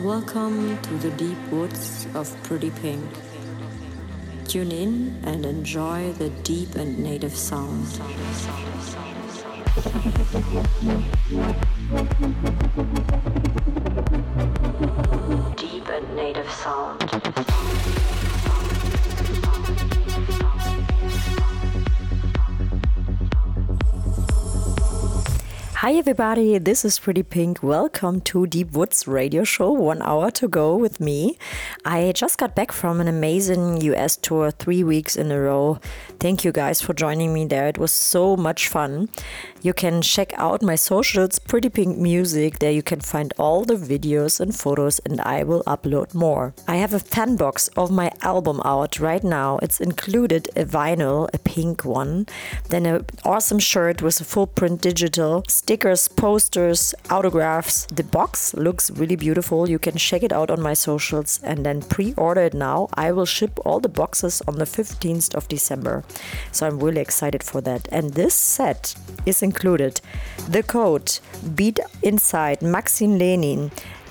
Welcome to the deep woods of Pretty Pink. Tune in and enjoy the deep and native sound. Deep and native sound. Hi everybody, this is Pretty Pink. Welcome to Deep Woods Radio Show, 1 hour to go with me. I just got back from an amazing US tour, 3 weeks in a row. Thank you guys for joining me there. It was so much fun. You can check out my socials, Pretty Pink Music. There you can find all the videos and photos, and I will upload more. I have a fan box of my album out right now. It's included a vinyl, a pink one, then an awesome shirt with a full print digital, stickers, posters, autographs. The box looks really beautiful. You can check it out on my socials and then pre-order it now. I will ship all the boxes on the 15th of December. So I'm really excited for that. And this set is included. The Code, Beat Inside, Maxim Lenin,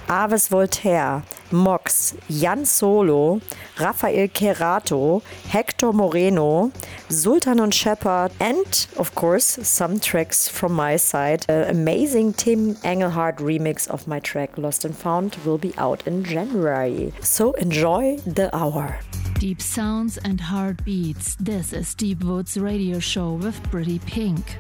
Aves Voltaire, Mox, Jan Solo, Rafael Cerato, Hector Moreno, Sultan and Shepard, and of course some tracks from my side. An amazing Tim Engelhardt remix of my track Lost and Found will be out in January. So enjoy the hour. Deep sounds and heartbeats. This is Deep Woods Radio Show with Pretty Pink.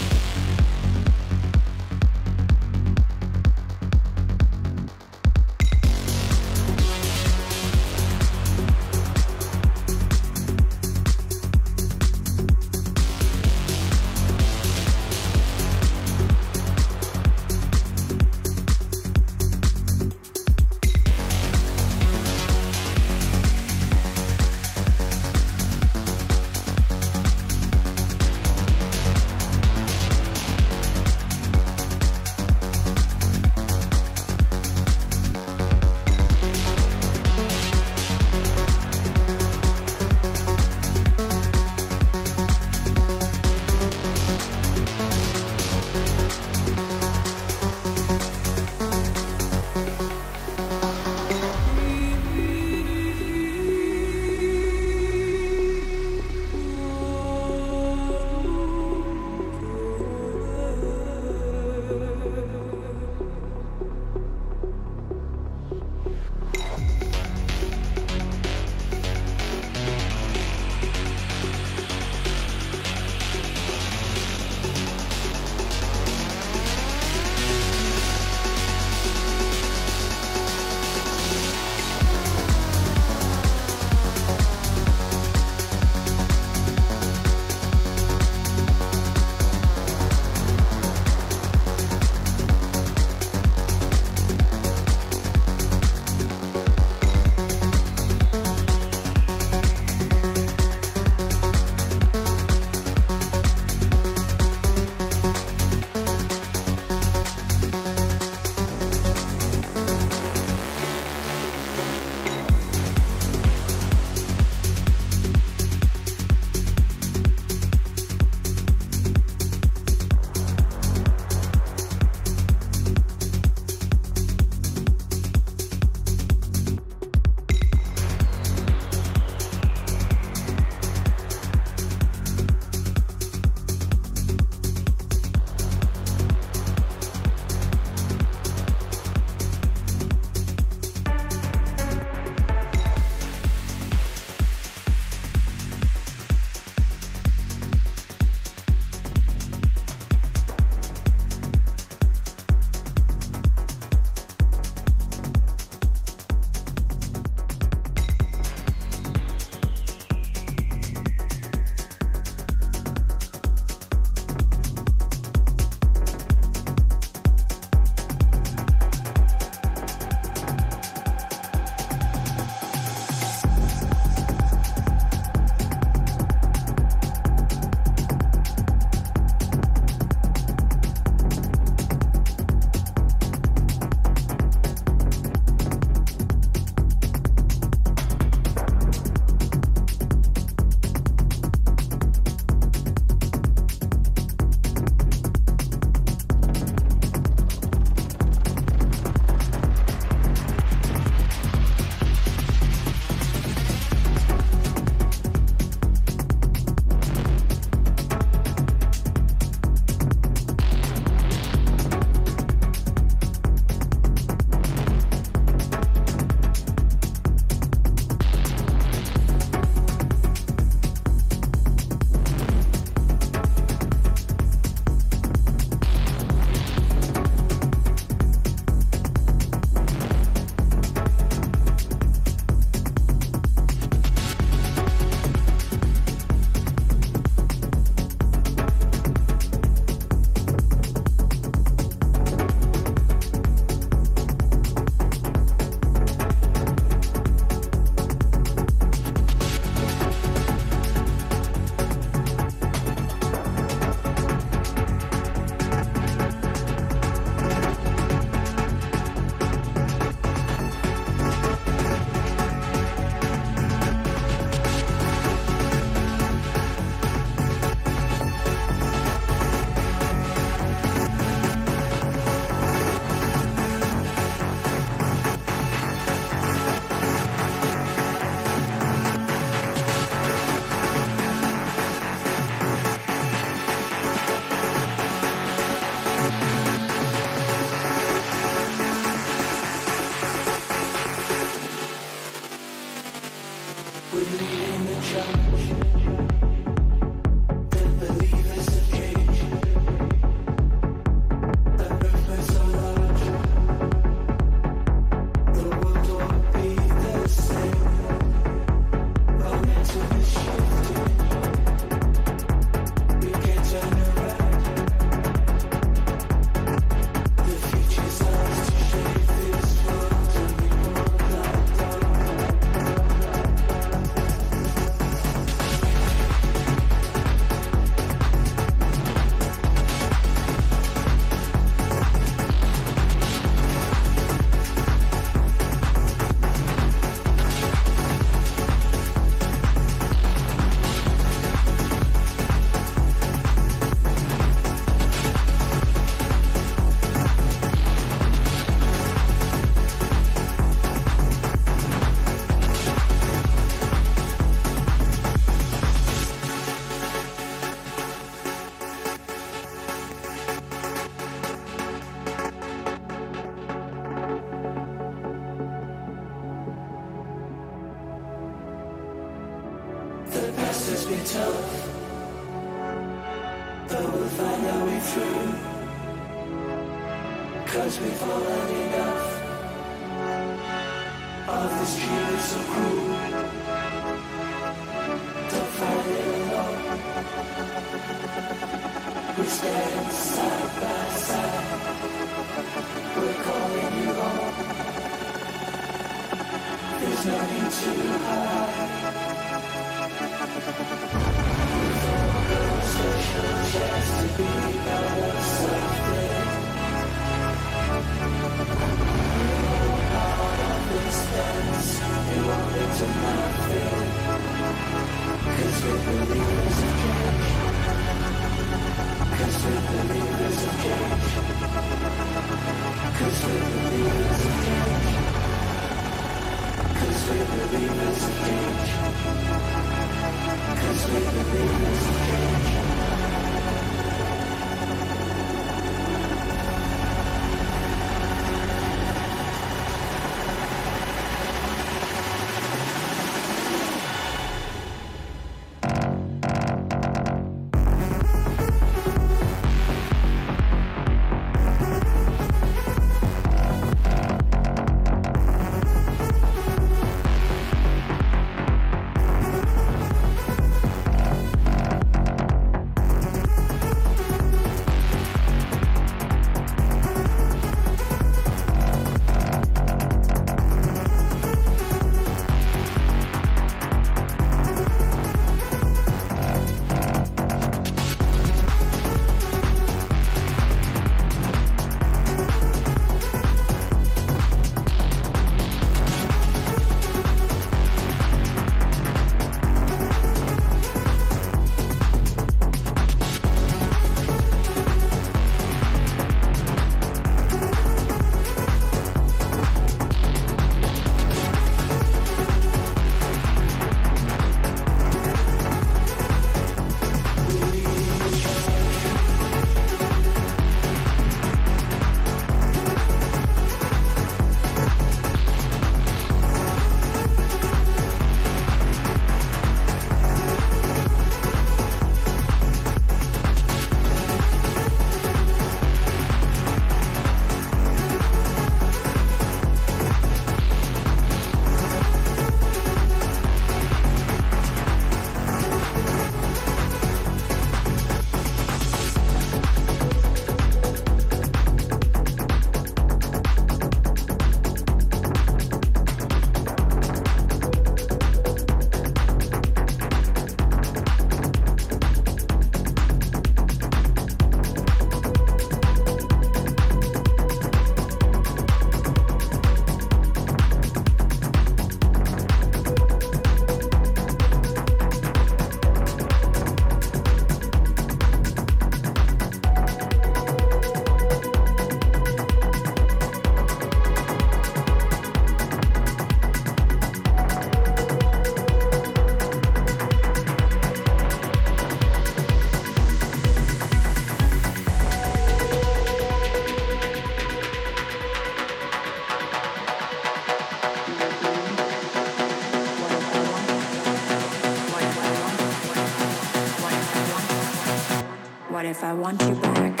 if I want you back.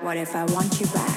What if I want you back?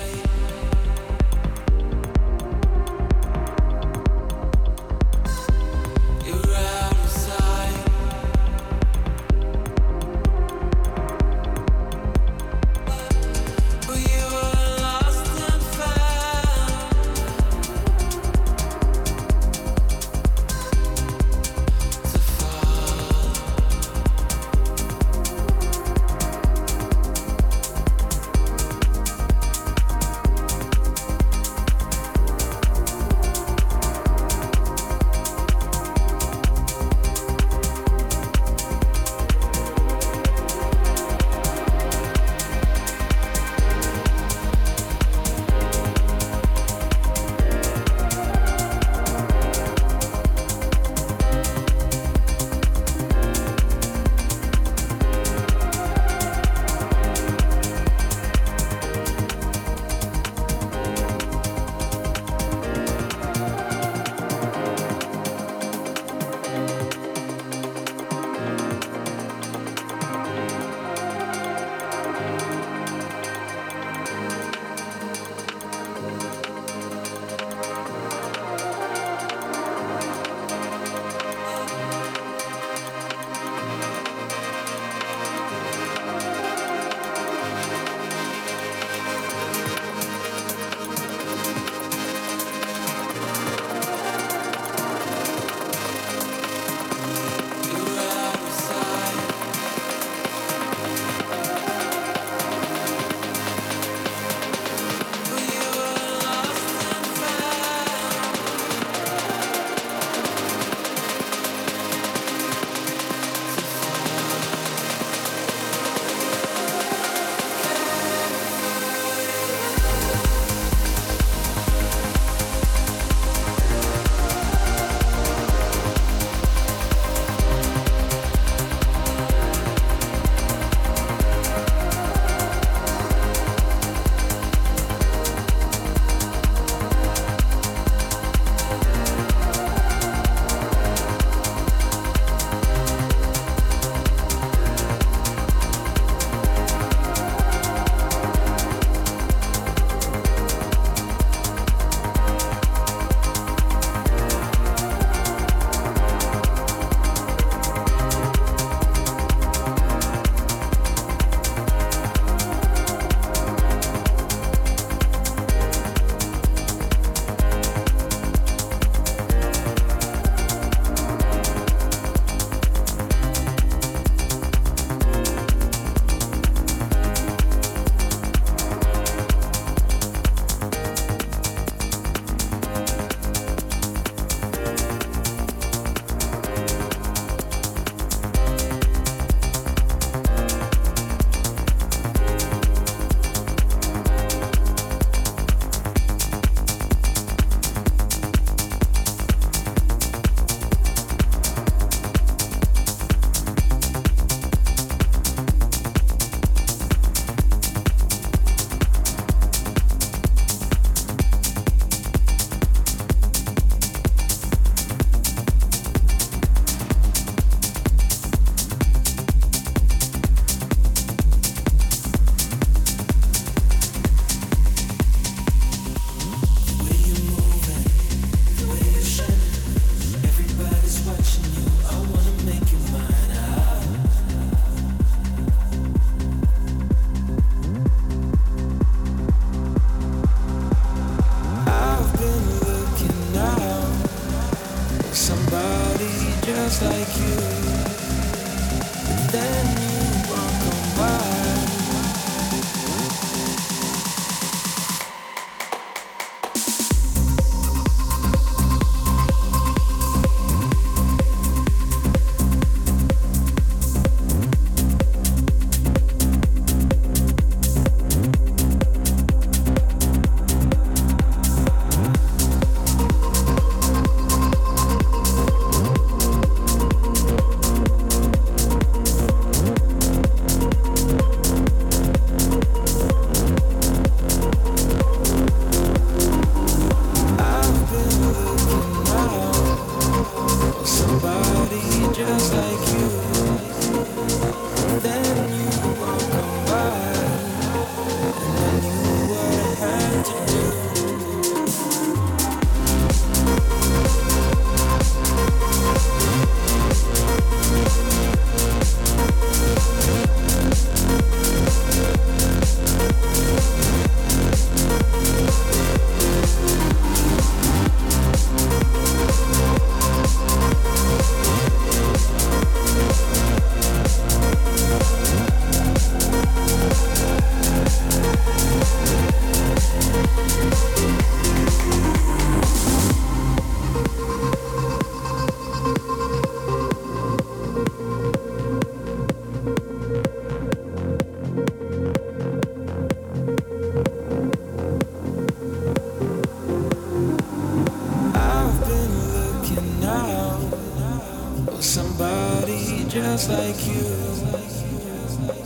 just like you.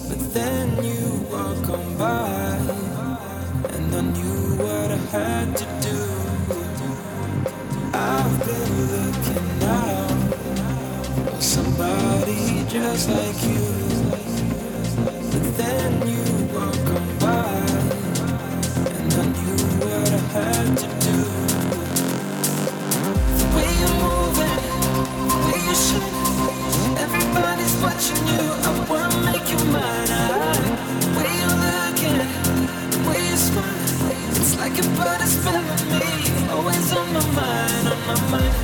But then you walk on by, and I knew what I had to do. I've been looking out for somebody just like you. But then you walk on by, and I knew what I had to do. The way you're moving, the way you should, everybody's watching you. I wanna make you mine. The way you're looking, the way you smile, it's like your body's filling me. Always on my mind, on my mind,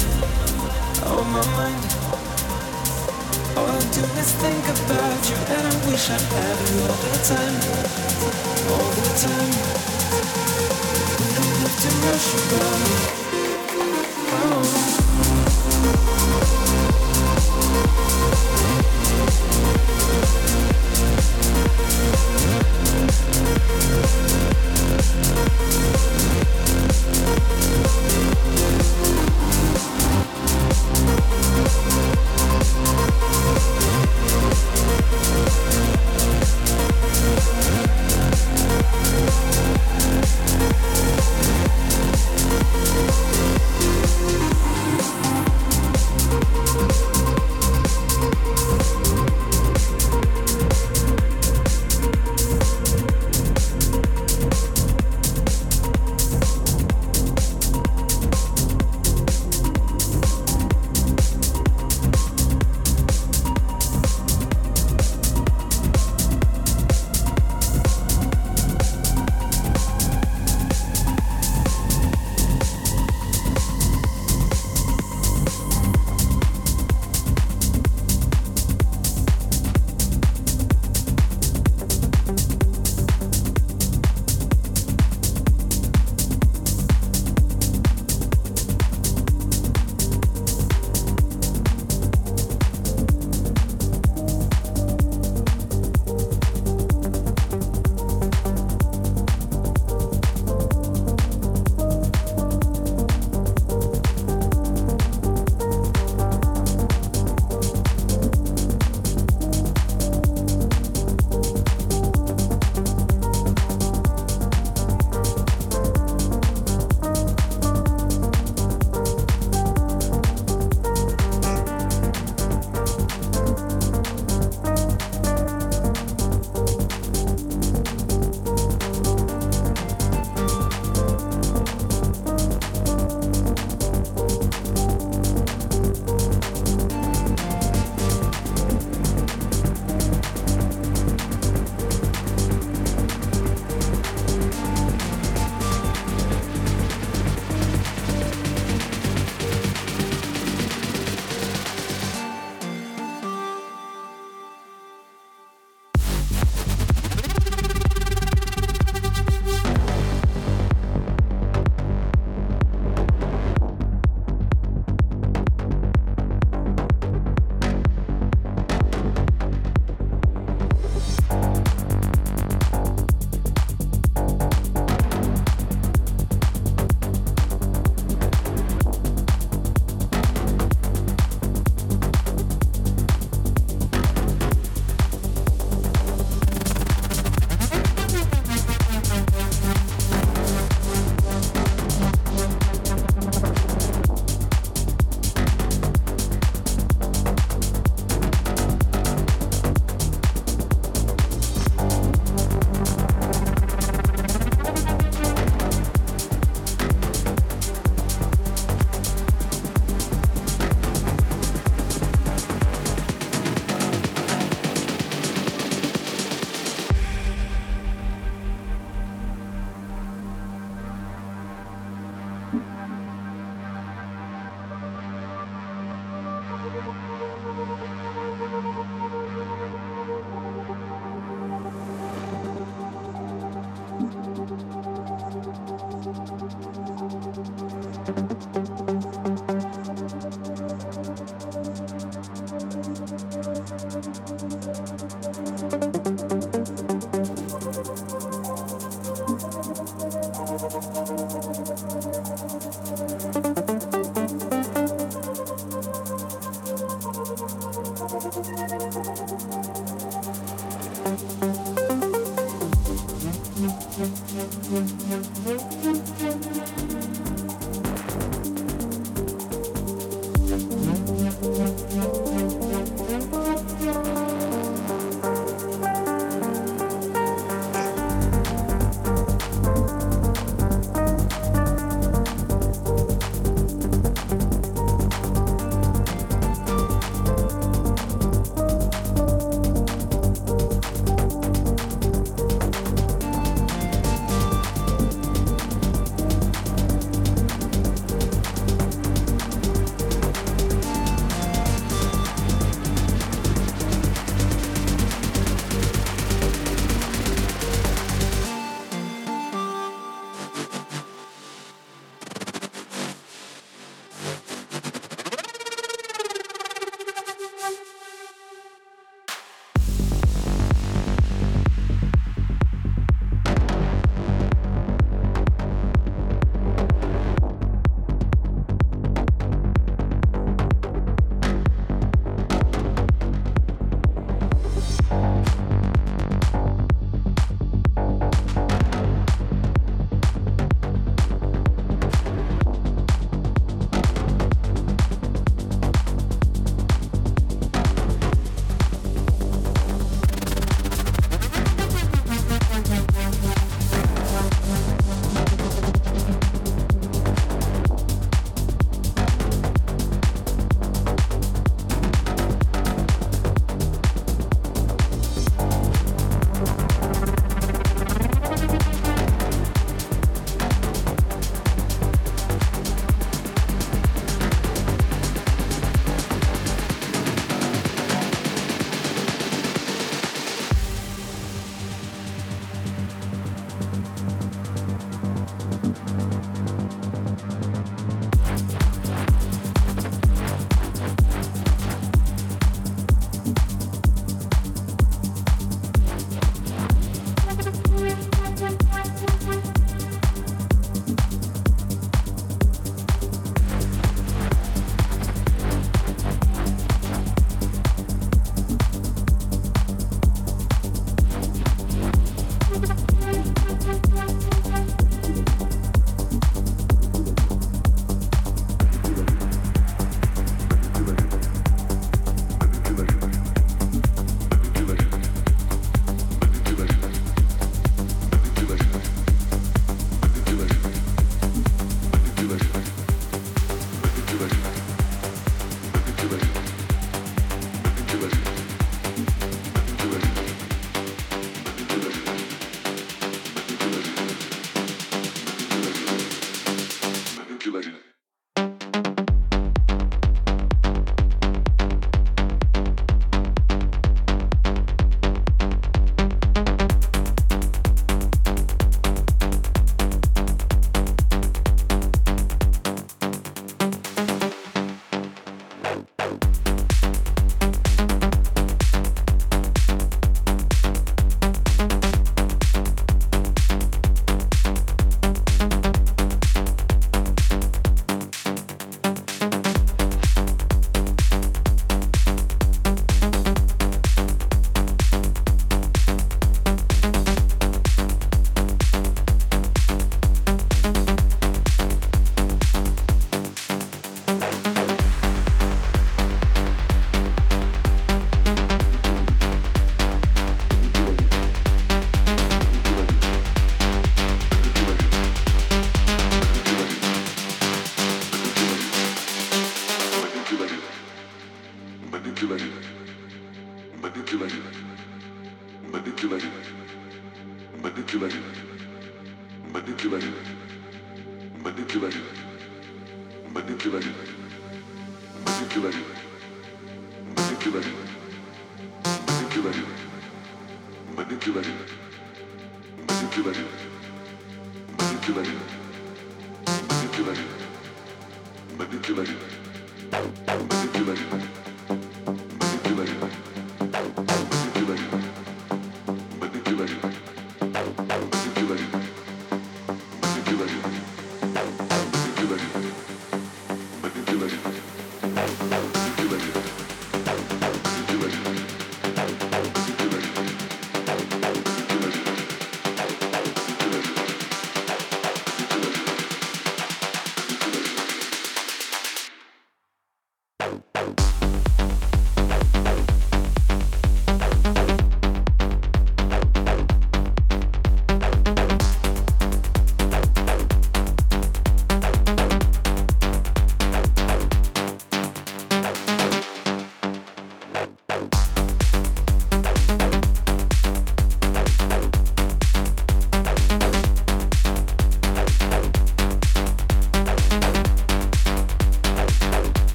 on my mind. All I do is think about you, and I wish I had you all the time, all the time. We don't have to rush you,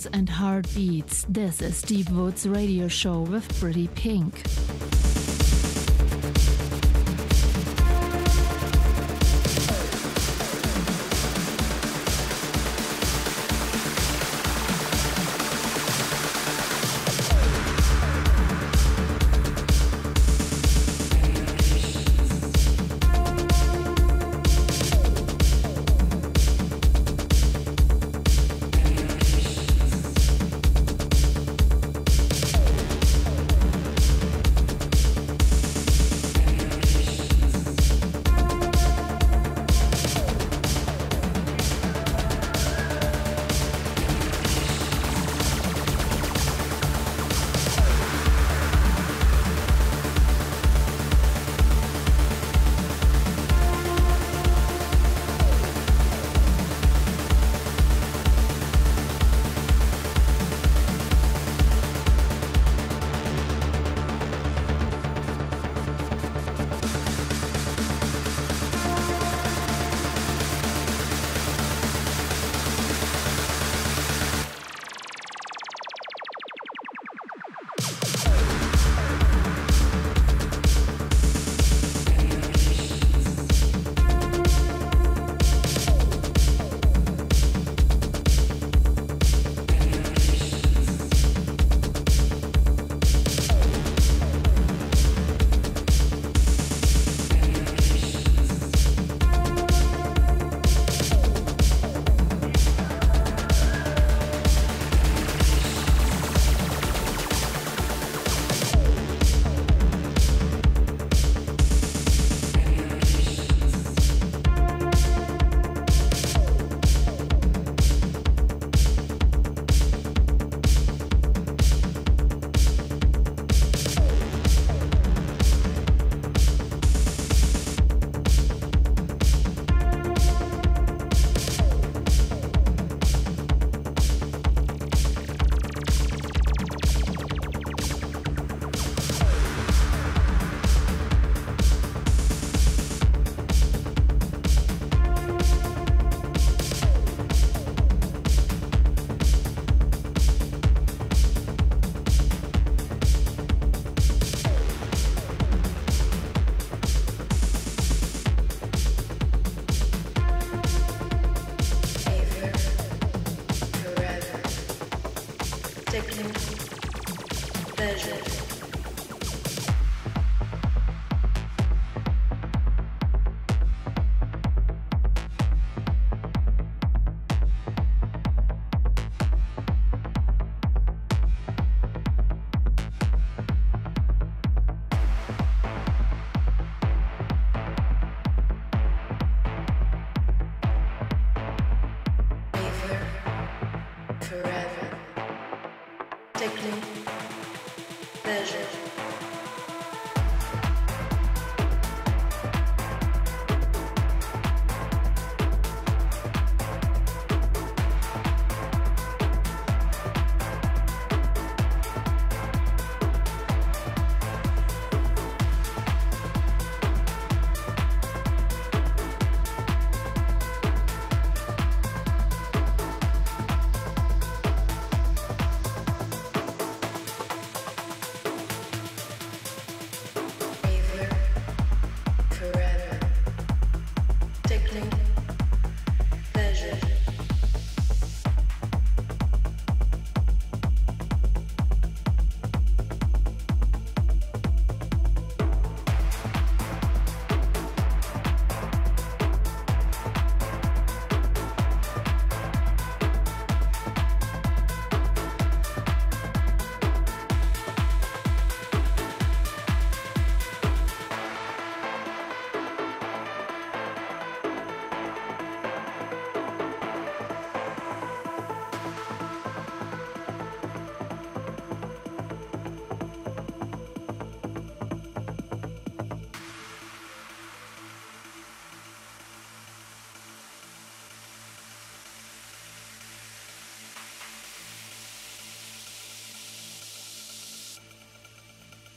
sounds and heartbeats. This is Deep Woods Radio Show with Pretty Pink.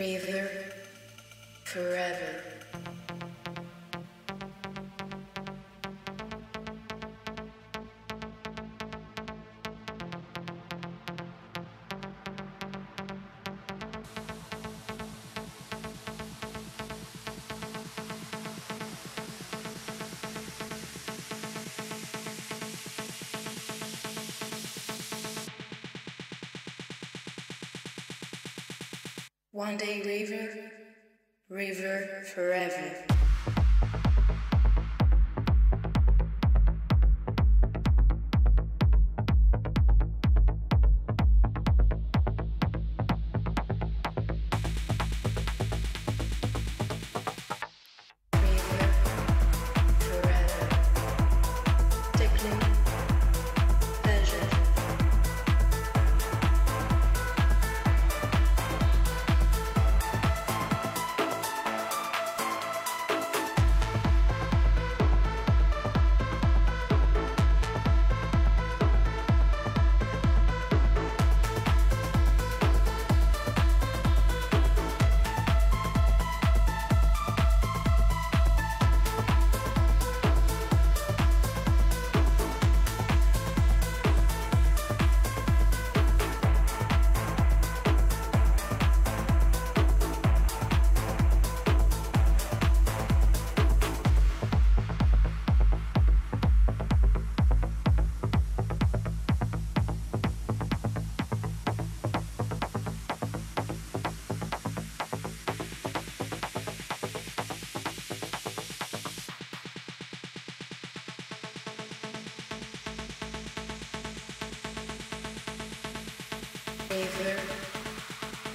River forever. One day river, river forever.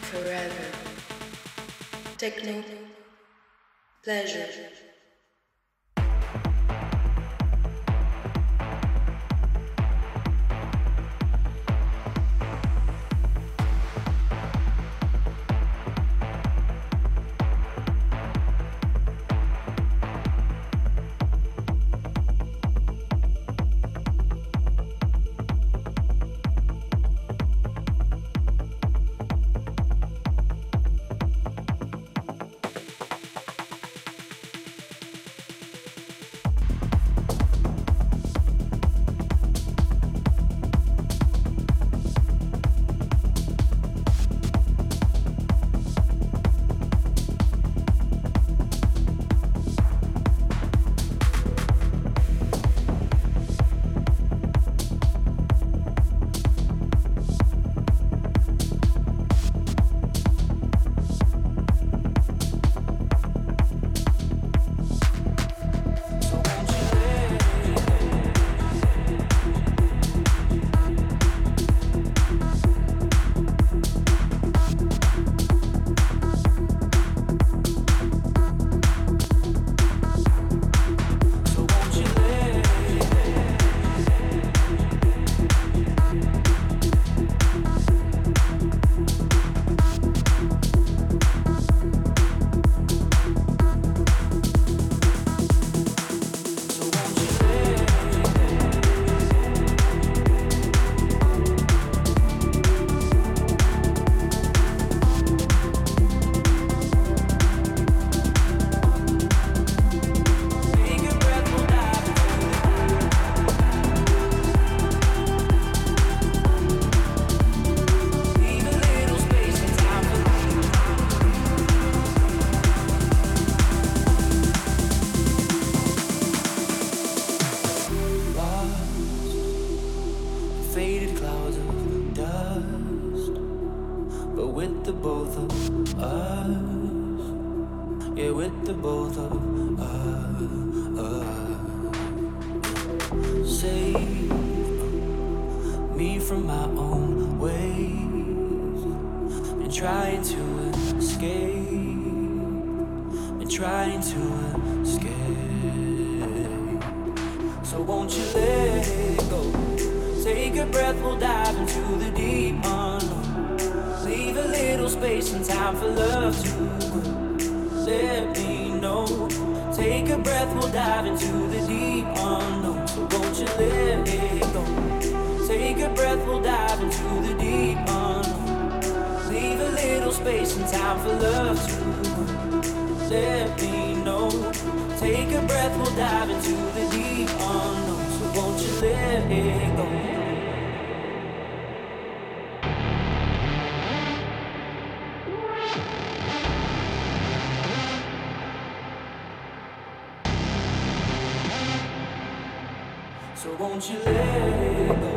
Forever. Techno. Pleasure. So won't you let it go?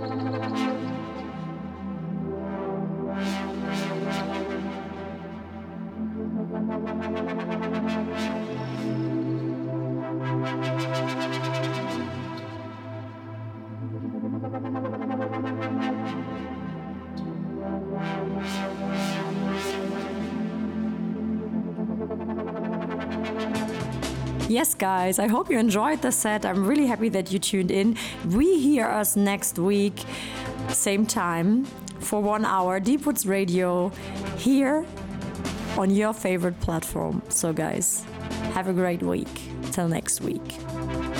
Yes, guys, I hope you enjoyed the set. I'm really happy that you tuned in. We hear us next week, same time, for 1 hour, Deep Woods Radio, here on your favorite platform. So, guys, have a great week. Till next week.